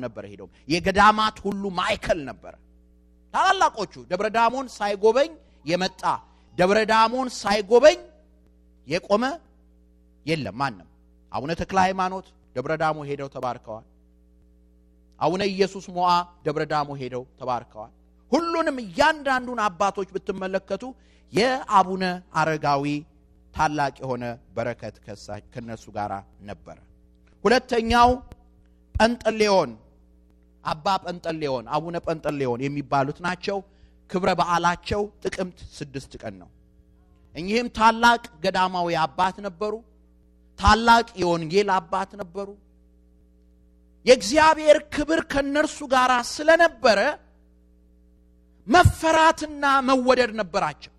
ነበር። ሄደው የገዳማት ሁሉ ማዕከል ነበር። ታላላቆቹ ደብረዳሞን ሳይጎበኝ የመጣ ደብረዳሞን ሳይጎበኝ የቆመ የለም ማንም አቡነ ተክለ ሃይማኖት ደብረዳሞ ሄደው ተባርከዋል። አቡነ ኢየሱስ ሞአ ደብረዳሞ ሄደው ተባርከዋል። ሁሉንም ያንዳንዱን አባቶች ብትመለከቱ የአቡነ አረጋዊ ታላቅ የሆነ በረከት ከነሱ ጋራ ነበር። ሁለተኛው ጰንጠሌዎን አባ ጰንጠሌዎን አቡነ ጰንጠሌዎን የሚባሉት ናቸው። ክብረ በዓላቸው ጥቅምት 6 ቀን ነው። እኚህም ታላቅ ገዳማዊ አባት ነበሩ። ታላቅ የወንጌል አባት ነበሩ። የእግዚአብሔር ክብር ከነርሱ ጋራ ስለነበረ መፈራትና መወደድ ነበራቸው።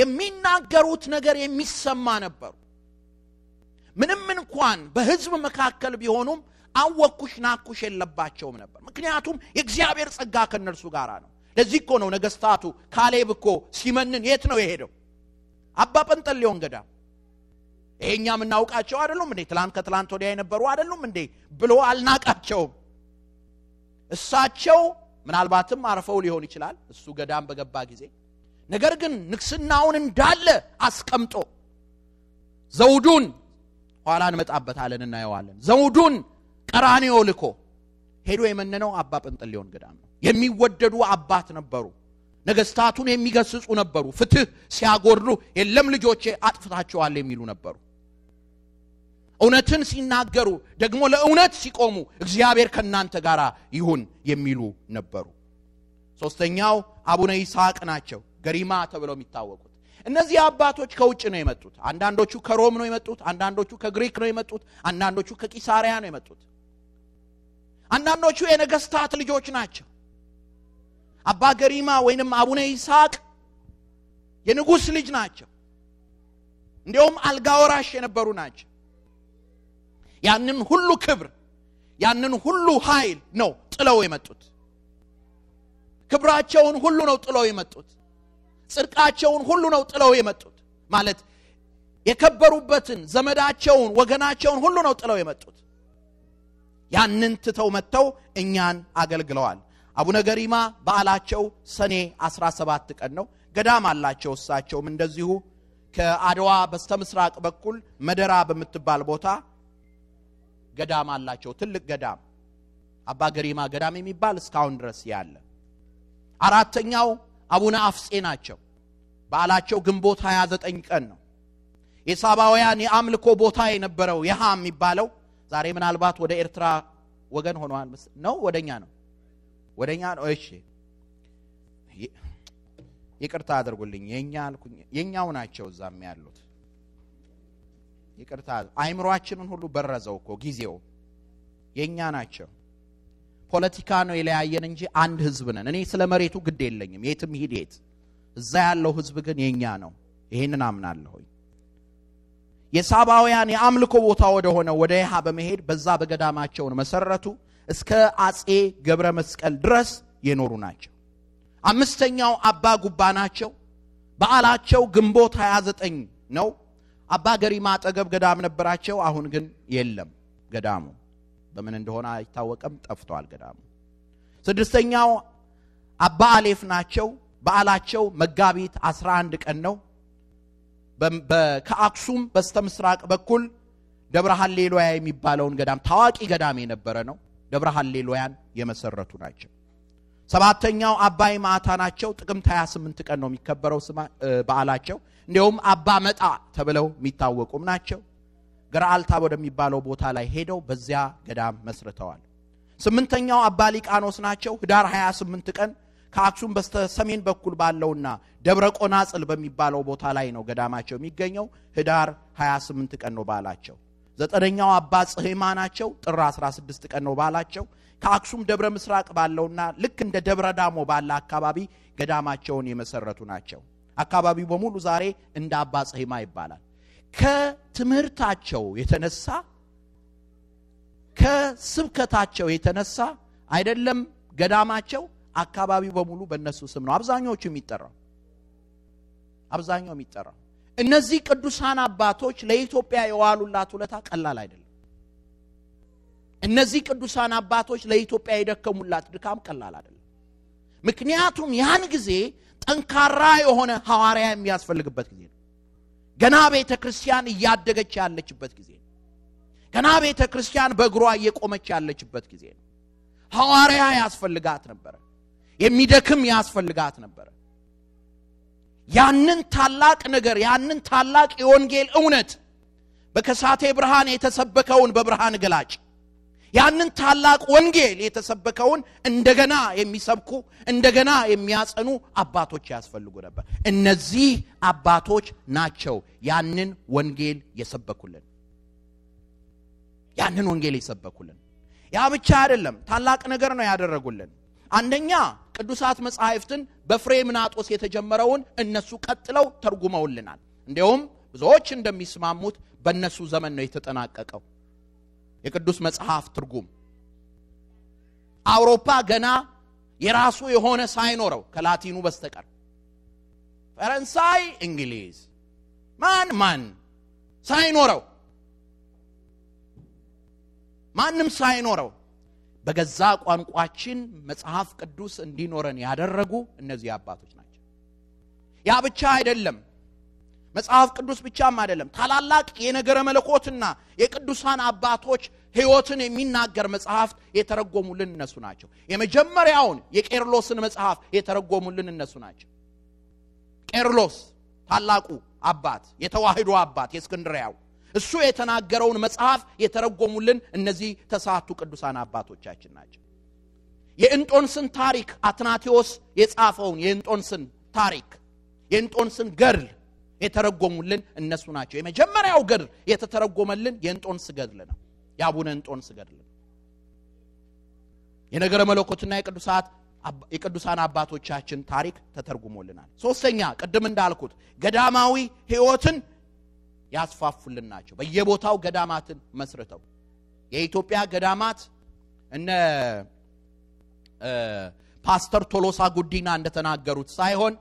የሚናገሩት ነገር የሚሰማ ነበር። ምንም እንኳን በህዝብ መካከል ቢሆኑም አወኩሽ ናኩሽ የለባቸውም ነበር። ምክንያቱም የእግዚአብሔር ጸጋ ከነርሱ ጋራ ነው። ለዚህ እኮ ነው ነገስታቱ ካሌብ እኮ ሲመንን የት ነው የሄደው? አባ ጰንጠሌዎን ገዳም። እኛ ምናውቃቸው አይደሉም እንዴ? ትላንት ከትላንት ወዲያ የነበሩ አይደሉም እንዴ? ብሎ አልናቃቸው። እሳቸው ምናልባትም አርፈው ሊሆን ይችላል እሱ ገዳም በገባ ጊዜ። ነገር ግን ንክስናውን እንዳለ አስቀምጦ ዘውዱን ኋላን መጣበታለን እናየዋለን። ዘውዱን ቀራኒዮ ልኮ ሄዶ የመነነው አባ ጰንጠሌዎን ገዳም ነው። የሚወደዱ አባት ነበሩ። ነገስታቱን የሚገስጹ ነበሩ። ፍትህ ሲያጎድሉ የለም ልጆቼ አጥፍታቸዋል የሚሉ ነበሩ። እውነትን ሲናገሩ ደግሞ ለእውነት ሲቆሙ እግዚአብሔር ከናንተ ጋራ ይሁን የሚሉ ነበሩ። ሶስተኛው አቡነ ይስሐቅ ናቸው ገሪማ ተብለው የሚታወቁት። እነዚህ አባቶች ከውጭ ነው የመጡት። አንዳንዶቹ ከሮም ነው የመጡት፣ አንዳንዶቹ ከግሪክ ነው የመጡት፣ አንዳንዶቹ ከቂሳሪያ ነው የመጡት። አንዳንዶቹ የነገስታት ልጆች ናቸው። አባ ገሪማ ወይንም አቡነ ይስሐቅ የንጉስ ልጅ ናቸው። እንዲያውም አልጋወራሽ የነበሩ ናቸው። ያንን ሁሉ ክብር ያንን ሁሉ ኃይል ነው ጥለው የመጡት። ክብራቸውን ሁሉ ነው ጥለው የመጡት። ጽድቃቸውን ሁሉ ነው ጥለው የመጡት። ማለት የከበሩበትን ዘመዳቸውን ወገናቸውን ሁሉ ነው ጥለው የመጡት። ያንን ትተው መተው እኛን አገልግለዋል። አቡነ ገሪማ በዓላቸው ሰኔ 17 ቀን ነው። ገዳም አላቸው። እሳቸውም እንደዚሁ ከአድዋ በስተምስራቅ በኩል መደራ በመትባል ቦታ ገዳም አላቸው። ትልቅ ገዳም አባ ገሪማ ገዳም የሚባል እስካሁን ድረስ ያለ። አራተኛው አቡነ አፍጼ ናቸው። በዓላቸው ግንቦት 29 ቀን ነው። የሳባውያን የአምልኮ ቦታ የነበረው ይሃ የሚባለው ዛሬ ምናልባት ወደ ኤርትራ ወገን ሆኗል ነው ወደኛ ነው ወደኛ ነው። እሺ ይቅርታ አድርጉልኝ የኛ አልኩኝ የኛው ናቸው እዛም ያሉት። ይቅርታ አይምሯችንን ሁሉ በረዘው እኮ ጊዜው የኛ ናቸው። ፖለቲካ ነው የለያየን እንጂ አንድ ህዝብ ነን። እኔ ስለ መሬቱ ግድ የለኝም የትም ሂደት። እዛ ያለው ህዝብ ግን የኛ ነው። ይሄንን አምናለሁ። የሳባውያን የአምልኮ ቦታ ወደ ሆነ ወደ ይሃ በመሄድ በዛ በገዳማቸው መሰረቱ። እስከ አጼ ገብረ መስቀል ድረስ የኖሩ ናቸው። አምስተኛው አባ ጉባ ናቸው። በዓላቸው ግንቦት 29 ነው። አባ ገሪማ አጠገብ ገዳም ነበራቸው። አሁን ግን የለም ገዳሙ በምን እንደሆነ አይታወቅም፣ ጠፍቷል ገዳሙ። ስድስተኛው አባ አሌፍ ናቸው። በዓላቸው መጋቢት 11 ቀን ነው። ከአክሱም በስተምስራቅ በኩል ደብረ ሃሌሉያ የሚባለውን ገዳም ታዋቂ ገዳም የነበረ ነው። ደብረ ሃሌሉያን የመሰረቱ ናቸው። ሰባተኛው አባይ ማታ ናቸው። ጥቅምት 28 ቀን ነው የሚከበረው በዓላቸው። እንዲያውም አባ መጣ ተብለው የሚታወቁም ናቸው። ገራልታ ወደሚባለው ቦታ ላይ ሄደው በዚያ ገዳም መስርተዋል። ስምንተኛው አባ ሊቃኖስ ናቸው። ህዳር 28 ቀን ከአክሱም በስተሰሜን በኩል ባለውና ደብረ ቆናጽል በሚባለው ቦታ ላይ ነው ገዳማቸው የሚገኘው። ህዳር 28 ቀን ነው በዓላቸው። ዘጠነኛው አባ ጽህማ ናቸው። ጥር 16 ቀን ነው በዓላቸው። ከአክሱም ደብረ ምስራቅ ባለውና ልክ እንደ ደብረ ዳሞ ባለ አካባቢ ገዳማቸውን የመሰረቱ ናቸው። አካባቢው በሙሉ ዛሬ እንደ አባ ጽህማ ይባላል። ከትምህርታቸው የተነሳ ከስብከታቸው የተነሳ አይደለም ገዳማቸው አካባቢው በሙሉ በእነሱ ስም ነው አብዛኛው የሚጠራው። እነዚህ ቅዱሳን አባቶች ለኢትዮጵያ የዋሉላት ውለታ ቀላል አይደለም። እነዚህ ቅዱሳን አባቶች ለኢትዮጵያ የደከሙላት ድካም ቀላል አይደለም። ምክንያቱም ያን ጊዜ ጠንካራ የሆነ ሐዋርያ የሚያስፈልግበት ጊዜ ነው። ገና ቤተ ክርስቲያን ያደገች ያለችበት ጊዜ ነው። ገና ቤተ ክርስቲያን በእግሯ እየቆመች ያለችበት ጊዜ ነው። ሐዋርያ ያስፈልጋት ነበር። የሚደክም ያስፈልጋት ነበር። ያንን ታላቅ ነገር ያንን ታላቅ የወንጌል እውነት በከሳቴ ብርሃን የተሰበከውን በብርሃን ገላጭ ያንን ታላቅ ወንጌል የተሰበከውን እንደገና የሚሰብኩ እንደገና የሚያጸኑ አባቶች ያስፈልጉ ነበር። እነዚህ አባቶች ናቸው ያንን ወንጌል የሰበኩልን። ያንን ወንጌል የሰበኩልን ያ ብቻ አይደለም፣ ታላቅ ነገር ነው ያደረጉልን። አንደኛ ቅዱሳት መጻሕፍትን በፍሬምናጦስ የተጀመረውን እነሱ ቀጥለው ተርጉመውልናል። እንደውም ብዙዎች እንደሚስማሙት በእነሱ ዘመን ነው የተጠናቀቀው የቅዱስ መጽሐፍ ትርጉም። አውሮፓ ገና የራሱ የሆነ ሳይኖረው ከላቲኑ በስተቀር ፈረንሳይ፣ እንግሊዝ ማን ሳይኖረው ማንም ሳይኖረው በገዛ ቋንቋችን መጽሐፍ ቅዱስ እንዲኖረን ያደረጉ እነዚህ አባቶች ናቸው። ያ ብቻ አይደለም፣ መጽሐፍ ቅዱስ ብቻም አይደለም፣ ታላላቅ የነገረ መለኮትና የቅዱሳን አባቶች ሕይወትን የሚናገር መጽሐፍ የተረጎሙልን እነሱ ናቸው። የመጀመሪያውን የቄርሎስን መጽሐፍ የተረጎሙልን እነሱ ናቸው። ቄርሎስ ታላቁ አባት የተዋህዶ አባት የእስክንድርያው እሱ የተናገረውን መጽሐፍ የተረጎሙልን እነዚህ ተሳቱ ቅዱሳን አባቶቻችን ናቸው። የእንጦንስን ታሪክ አትናቴዎስ የጻፈውን የእንጦንስን ታሪክ የእንጦንስን ገድል የተረጎሙልን እነሱ ናቸው። የመጀመሪያው ገድል የተተረጎመልን የእንጦንስ ገድል ነው፣ የአቡነ እንጦንስ ገድል ነው። የነገረ መለኮትና የቅዱሳን አባቶቻችን ታሪክ ተተርጉሞልናል። ሶስተኛ ቀደም እንዳልኩት ገዳማዊ ሕይወትን ያስፋፉልን ናቸው። በየቦታው ገዳማትን መስርተው የኢትዮጵያ ገዳማት እነ ፓስተር ቶሎሳ ጉዲና እንደተናገሩት ሳይሆን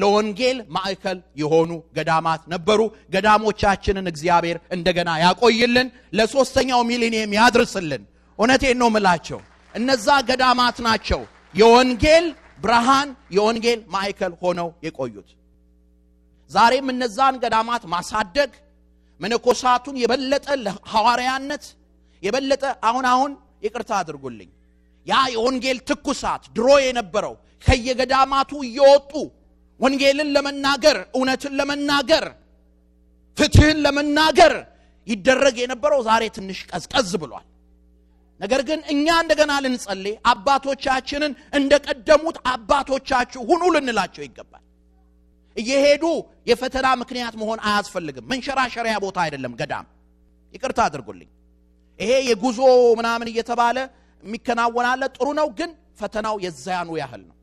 ለወንጌል ማዕከል የሆኑ ገዳማት ነበሩ። ገዳሞቻችንን እግዚአብሔር እንደገና ያቆይልን፣ ለሶስተኛው ሚሊኒየም ያድርስልን። እውነቴን ነው ምላቸው። እነዛ ገዳማት ናቸው የወንጌል ብርሃን የወንጌል ማዕከል ሆነው የቆዩት። ዛሬም እነዛን ገዳማት ማሳደግ መነኮሳቱን የበለጠ ለሐዋርያነት የበለጠ አሁን ይቅርታ አድርጉልኝ ያ የወንጌል ትኩሳት ድሮ የነበረው ከየገዳማቱ እየወጡ ወንጌልን ለመናገር እውነትን ለመናገር ፍትህን ለመናገር ይደረግ የነበረው ዛሬ ትንሽ ቀዝቀዝ ብሏል። ነገር ግን እኛ እንደገና ልንጸልይ አባቶቻችንን እንደቀደሙት አባቶቻችሁ ሁኑ ልንላቸው ይገባል። እየሄዱ የፈተና ምክንያት መሆን አያስፈልግም። መንሸራሸሪያ ቦታ አይደለም ገዳም። ይቅርታ አድርጉልኝ ይሄ የጉዞ ምናምን እየተባለ የሚከናወናለ ጥሩ ነው፣ ግን ፈተናው የዚያኑ ያህል ነው።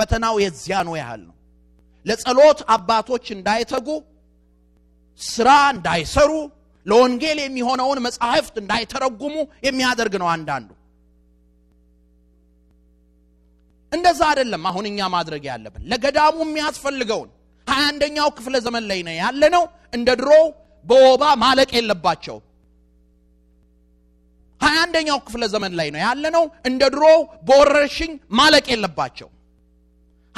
ፈተናው የዚያኑ ያህል ነው። ለጸሎት አባቶች እንዳይተጉ፣ ስራ እንዳይሰሩ፣ ለወንጌል የሚሆነውን መጽሐፍት እንዳይተረጉሙ የሚያደርግ ነው። አንዳንዱ እንደዛ አይደለም አሁን እኛ ማድረግ ያለብን። ለገዳሙ የሚያስፈልገውን 21ኛው ክፍለ ዘመን ላይ ነው ያለነው። እንደ ድሮ በወባ ማለቅ የለባቸው። 21ኛው ክፍለ ዘመን ላይ ነው ያለነው። እንደ ድሮ በወረርሽኝ ማለቅ የለባቸው።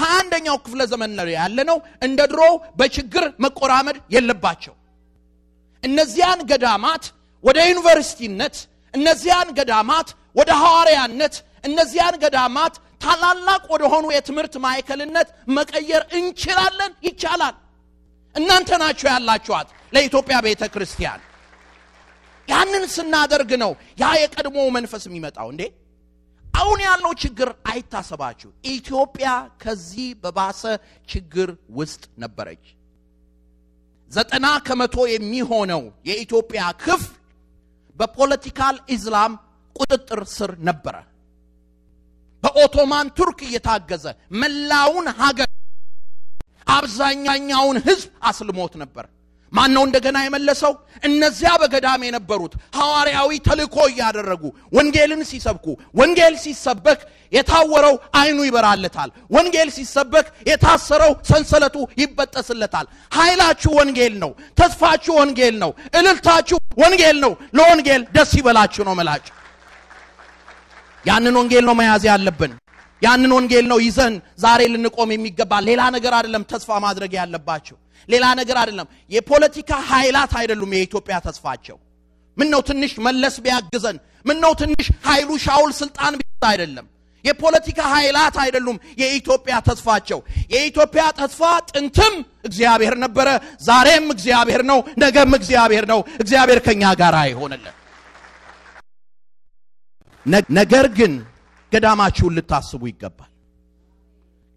21ኛው ክፍለ ዘመን ላይ ያለነው እንደ ድሮ በችግር መቆራመድ የለባቸው። እነዚያን ገዳማት ወደ ዩኒቨርሲቲነት፣ እነዚያን ገዳማት ወደ ሐዋርያነት፣ እነዚያን ገዳማት ታላላቅ ወደ ሆኑ የትምህርት ማዕከልነት መቀየር እንችላለን። ይቻላል። እናንተ ናችሁ ያላችሁት ለኢትዮጵያ ቤተክርስቲያን። ያንን ስናደርግ ነው ያ የቀድሞ መንፈስ የሚመጣው። እንዴ አሁን ያለው ችግር አይታሰባችሁ። ኢትዮጵያ ከዚህ በባሰ ችግር ውስጥ ነበረች። 90% የሚሆነው የኢትዮጵያ ክፍል በፖለቲካል ኢስላም ቁጥጥር ስር ነበረ። በኦቶማን ቱርክ እየታገዘ መላውን ሀገር አብዛኛውን ህዝብ አስልሞት ነበር። ማን ነው እንደገና የመለሰው? እነዚያ በገዳም የነበሩት ሐዋርያዊ ተልእኮ ያደረጉ ወንጌልን ሲሰብኩ። ወንጌል ሲሰበክ የታወረው አይኑ ይበራለታል። ወንጌል ሲሰበክ የታሰረው ሰንሰለቱ ይበጠስለታል። ኃይላችሁ ወንጌል ነው። ተስፋችሁ ወንጌል ነው። እልልታችሁ ወንጌል ነው። ለወንጌል ደስ ይበላችሁ ነው መላችሁ። ያንን ወንጌል ነው መያዝ ያለብን። ያንን ወንጌል ነው ይዘን ዛሬ ልንቆም የሚገባ። ሌላ ነገር አይደለም ተስፋ ማድረግ ያለባችሁ። ሌላ ነገር አይደለም የፖለቲካ ኃይላት አይደሉም የኢትዮጵያ ተስፋቸው ምን ነው ትንሽ መለስ ቢያግዘን ምን ነው ትንሽ ኃይሉ ሻውል ስልጣን ቢያጣ አይደለም የፖለቲካ ኃይላት አይደሉም የኢትዮጵያ ተስፋቸው የኢትዮጵያ ተስፋ ጥንትም እግዚአብሔር ነበረ ዛሬም እግዚአብሔር ነው ነገም እግዚአብሔር ነው እግዚአብሔር ከኛ ጋር አይሆንልን ነገር ግን ገዳማችሁን ልታስቡ ይገባል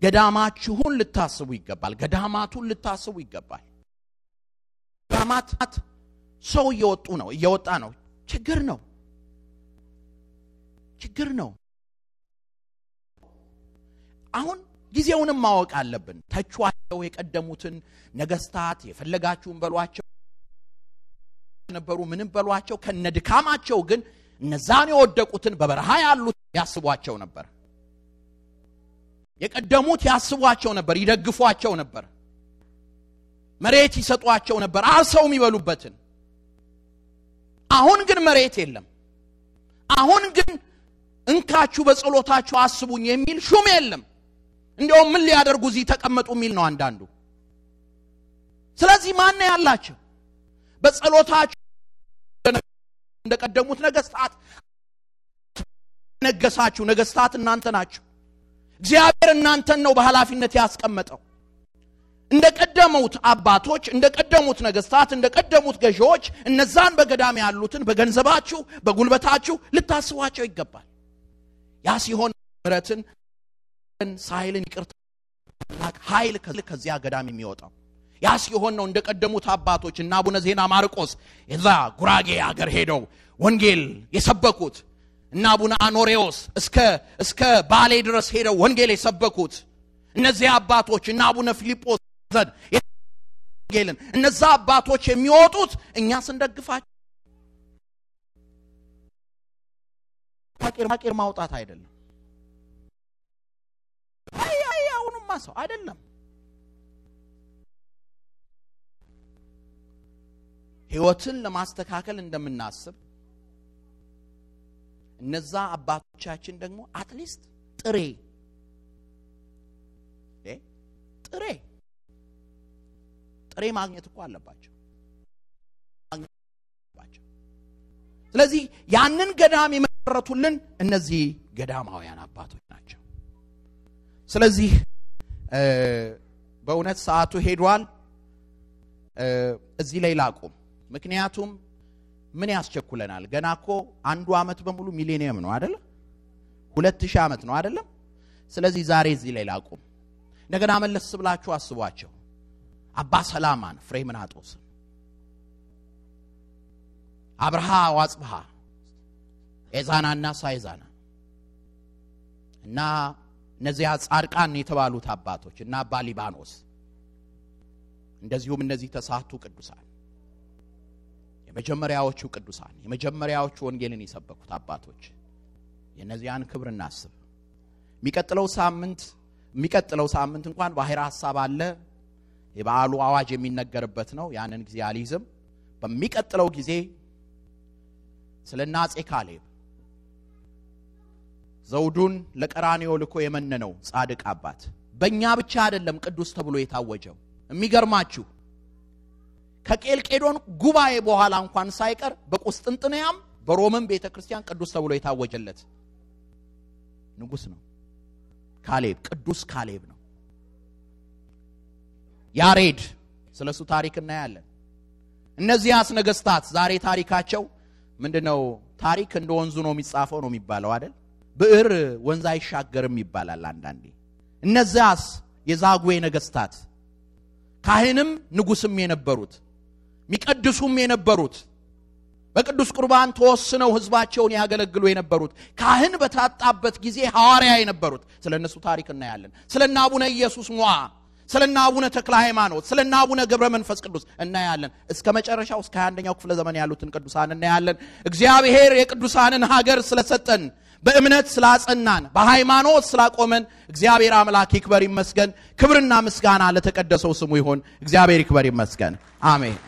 ገዳማችሁን ልታስቡ ይገባል ገዳማቱን ልታስቡ ይገባል ገዳማት ሰው እየወጣ ነው ችግር ነው አሁን ጊዜውንም ማወቅ አለብን ተጫዋቸው የቀደሙትን ነገስታት የፈለጋችሁን በሏቸው ነበሩ ምንም በሏቸው ከነድካማቸው ግን እነዛን የወደቁትን በበረሃ ያሉት ያስቧቸው ነበር የቀደሙት ያስቧቸው ነበር ይደግፏቸው ነበር መሬት ይሰጧቸው ነበር አርሰው የሚበሉበትን አሁን ግን መሬት የለም አሁን ግን እንካቹ በጸሎታችሁ አስቡኝ የሚል ሹም የለም እንደውም ምን ሊያደርጉ እዚ ተቀመጡ የሚል ነው አንዳንዱ ስለዚህ ማን ያላችሁ በጸሎታችሁ እንደቀደሙት ነገስታት ነገሳችሁ ነገስታት እናንተ ናችሁ እግዚአብሔር እናንተን ነው በኃላፊነት ያስቀመጠው እንደቀደሙት አባቶች እንደቀደሙት ነገስታት እንደቀደሙት ገዢዎች እነዛን በገዳም ያሉትን በገንዘባችሁ በጉልበታችሁ ልታስቧቸው ይገባል ያ ሲሆን ምረትን ሳይልን ይቅርታ ኃይል ከዚያ ገዳም የሚወጣው ያ ሲሆን ነው እንደቀደሙት አባቶች እና አቡነ ዜና ማርቆስ እዛ ጉራጌ አገር ሄደው ወንጌል የሰበኩት እና አቡነ አኖሬዎስ እስከ ባሌ ድረስ ሄደው ወንጌል የሰበኩት እነዚህ አባቶች እና አቡነ ፊሊጶስ ዘን ወንጌልን እነዛ አባቶች የሚወጡት እኛ ስንደግፋቸው ሀቂር ማውጣት አይደለም አያውንም ማሰው አይደለም ህይወትን ለማስተካከል እንደምናስብ እነዛ አባቶቻችን ደግሞ አትሊስት ጥሬ ማግኘት እኮ አለባቸው ስለዚህ ያንን ገዳም የመሰረቱልን እነዚህ ገዳማውያን አባቶች ናቸው ስለዚህ በእውነት ሰዓቱ ሄዷል እዚህ ላይ ላቁም ምክንያቱም ምን ያስቸኩለናል ገናኮ አንዱ አመት በሙሉ ሚሊኒየም ነው አይደል 2000 አመት ነው አይደለም ስለዚህ ዛሬ እዚህ ላይ ላቁም እንደገና መለስ ብላችሁ አስቧቸው አባ ሰላማን ፍሬምናጦስ አብርሃ ዋጽብሃ ኤዛናና ሳይዛና እና እነዚያ ጻድቃን የተባሉት አባቶች እና አባ ሊባኖስ እንደዚሁም እነዚህ ተሳቱ ቅዱሳን የመጀመሪያዎቹ ቅዱሳን የመጀመሪያዎቹ ወንጌልን የሰበኩት አባቶች የነዚያን ክብር እናስብ የሚቀጥለው ሳምንት እንኳን ባህራ ሐሳብ አለ የባሉ አዋጅ የሚነገርበት ነው ያንን ጊዜ አልይዝም በሚቀጥለው ጊዜ ስለና አፄ ካሌብ ዘውዱን ለቀራኒዮ ልኮ የመነነው ጻድቅ አባት በእኛ ብቻ አይደለም ቅዱስ ተብሎ የታወጀው የሚገርማችሁ ከቄልቄዶን ጉባኤ በኋላ እንኳን ሳይቀር በቁስጥንጥንያም በሮማን ቤተክርስቲያን ቅዱስ ተብሎ የታወጀለት ንጉስ ነው ካሌብ ቅዱስ ካሌብ ነው ያሬድ ስለሱ ታሪክ እናያለን እነዚህ አስነገስታት ዛሬ ታሪካቸው ምንድነው ታሪክ እንደ ወንዙ ነው የሚጻፈው ነው የሚባለው አይደል ብዕር ወንዝ አይሻገርም ይባላል አንዳንዴ እነዚያስ የዛጉዌ ነገስታት ካህንም ንጉስም የነበሩት ሚቀድሱም የነበሩት በቅዱስ ቁርባን ተወስነው ህዝባቸውን ያገለግሉ የነበሩት ካህን በታጣበት ጊዜ ሐዋርያ የነበሩት ስለነሱ ታሪክ እናያለን ስለና አቡነ ኢየሱስ ሞዓ ስለና አቡነ ተክለ ሃይማኖት ስለና አቡነ ገብረ መንፈስ ቅዱስ እናያለን እስከ መጨረሻው እስከ 21ኛው ክፍለ ዘመን ያሉትን ቅዱሳን እናያለን እግዚአብሔር የቅዱሳንን ሀገር ስለሰጠን በእምነት ስላጸናን በሃይማኖት ስላቆመን እግዚአብሔር አምላክ ይክበር ይመስገን ክብርና ምስጋና ለተቀደሰው ስሙ ይሁን እግዚአብሔር ይክበር ይመስገን አሜን